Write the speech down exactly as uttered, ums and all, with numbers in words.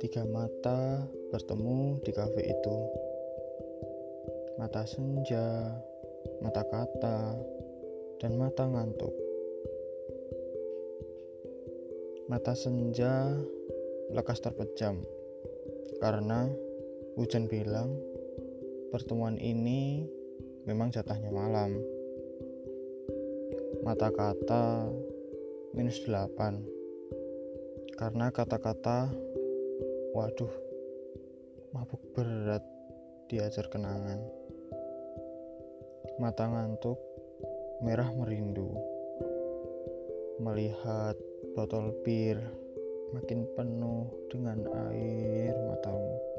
Ketika mata bertemu di kafe itu, mata senja, mata kata, dan mata ngantuk. Mata senja lekas terpejam karena hujan bilang pertemuan ini memang jatahnya malam. Mata kata minus delapan karena kata-kata waduh mabuk berat diajar kenangan. Mata ngantuk merah merindu melihat botol bir makin penuh dengan air matamu.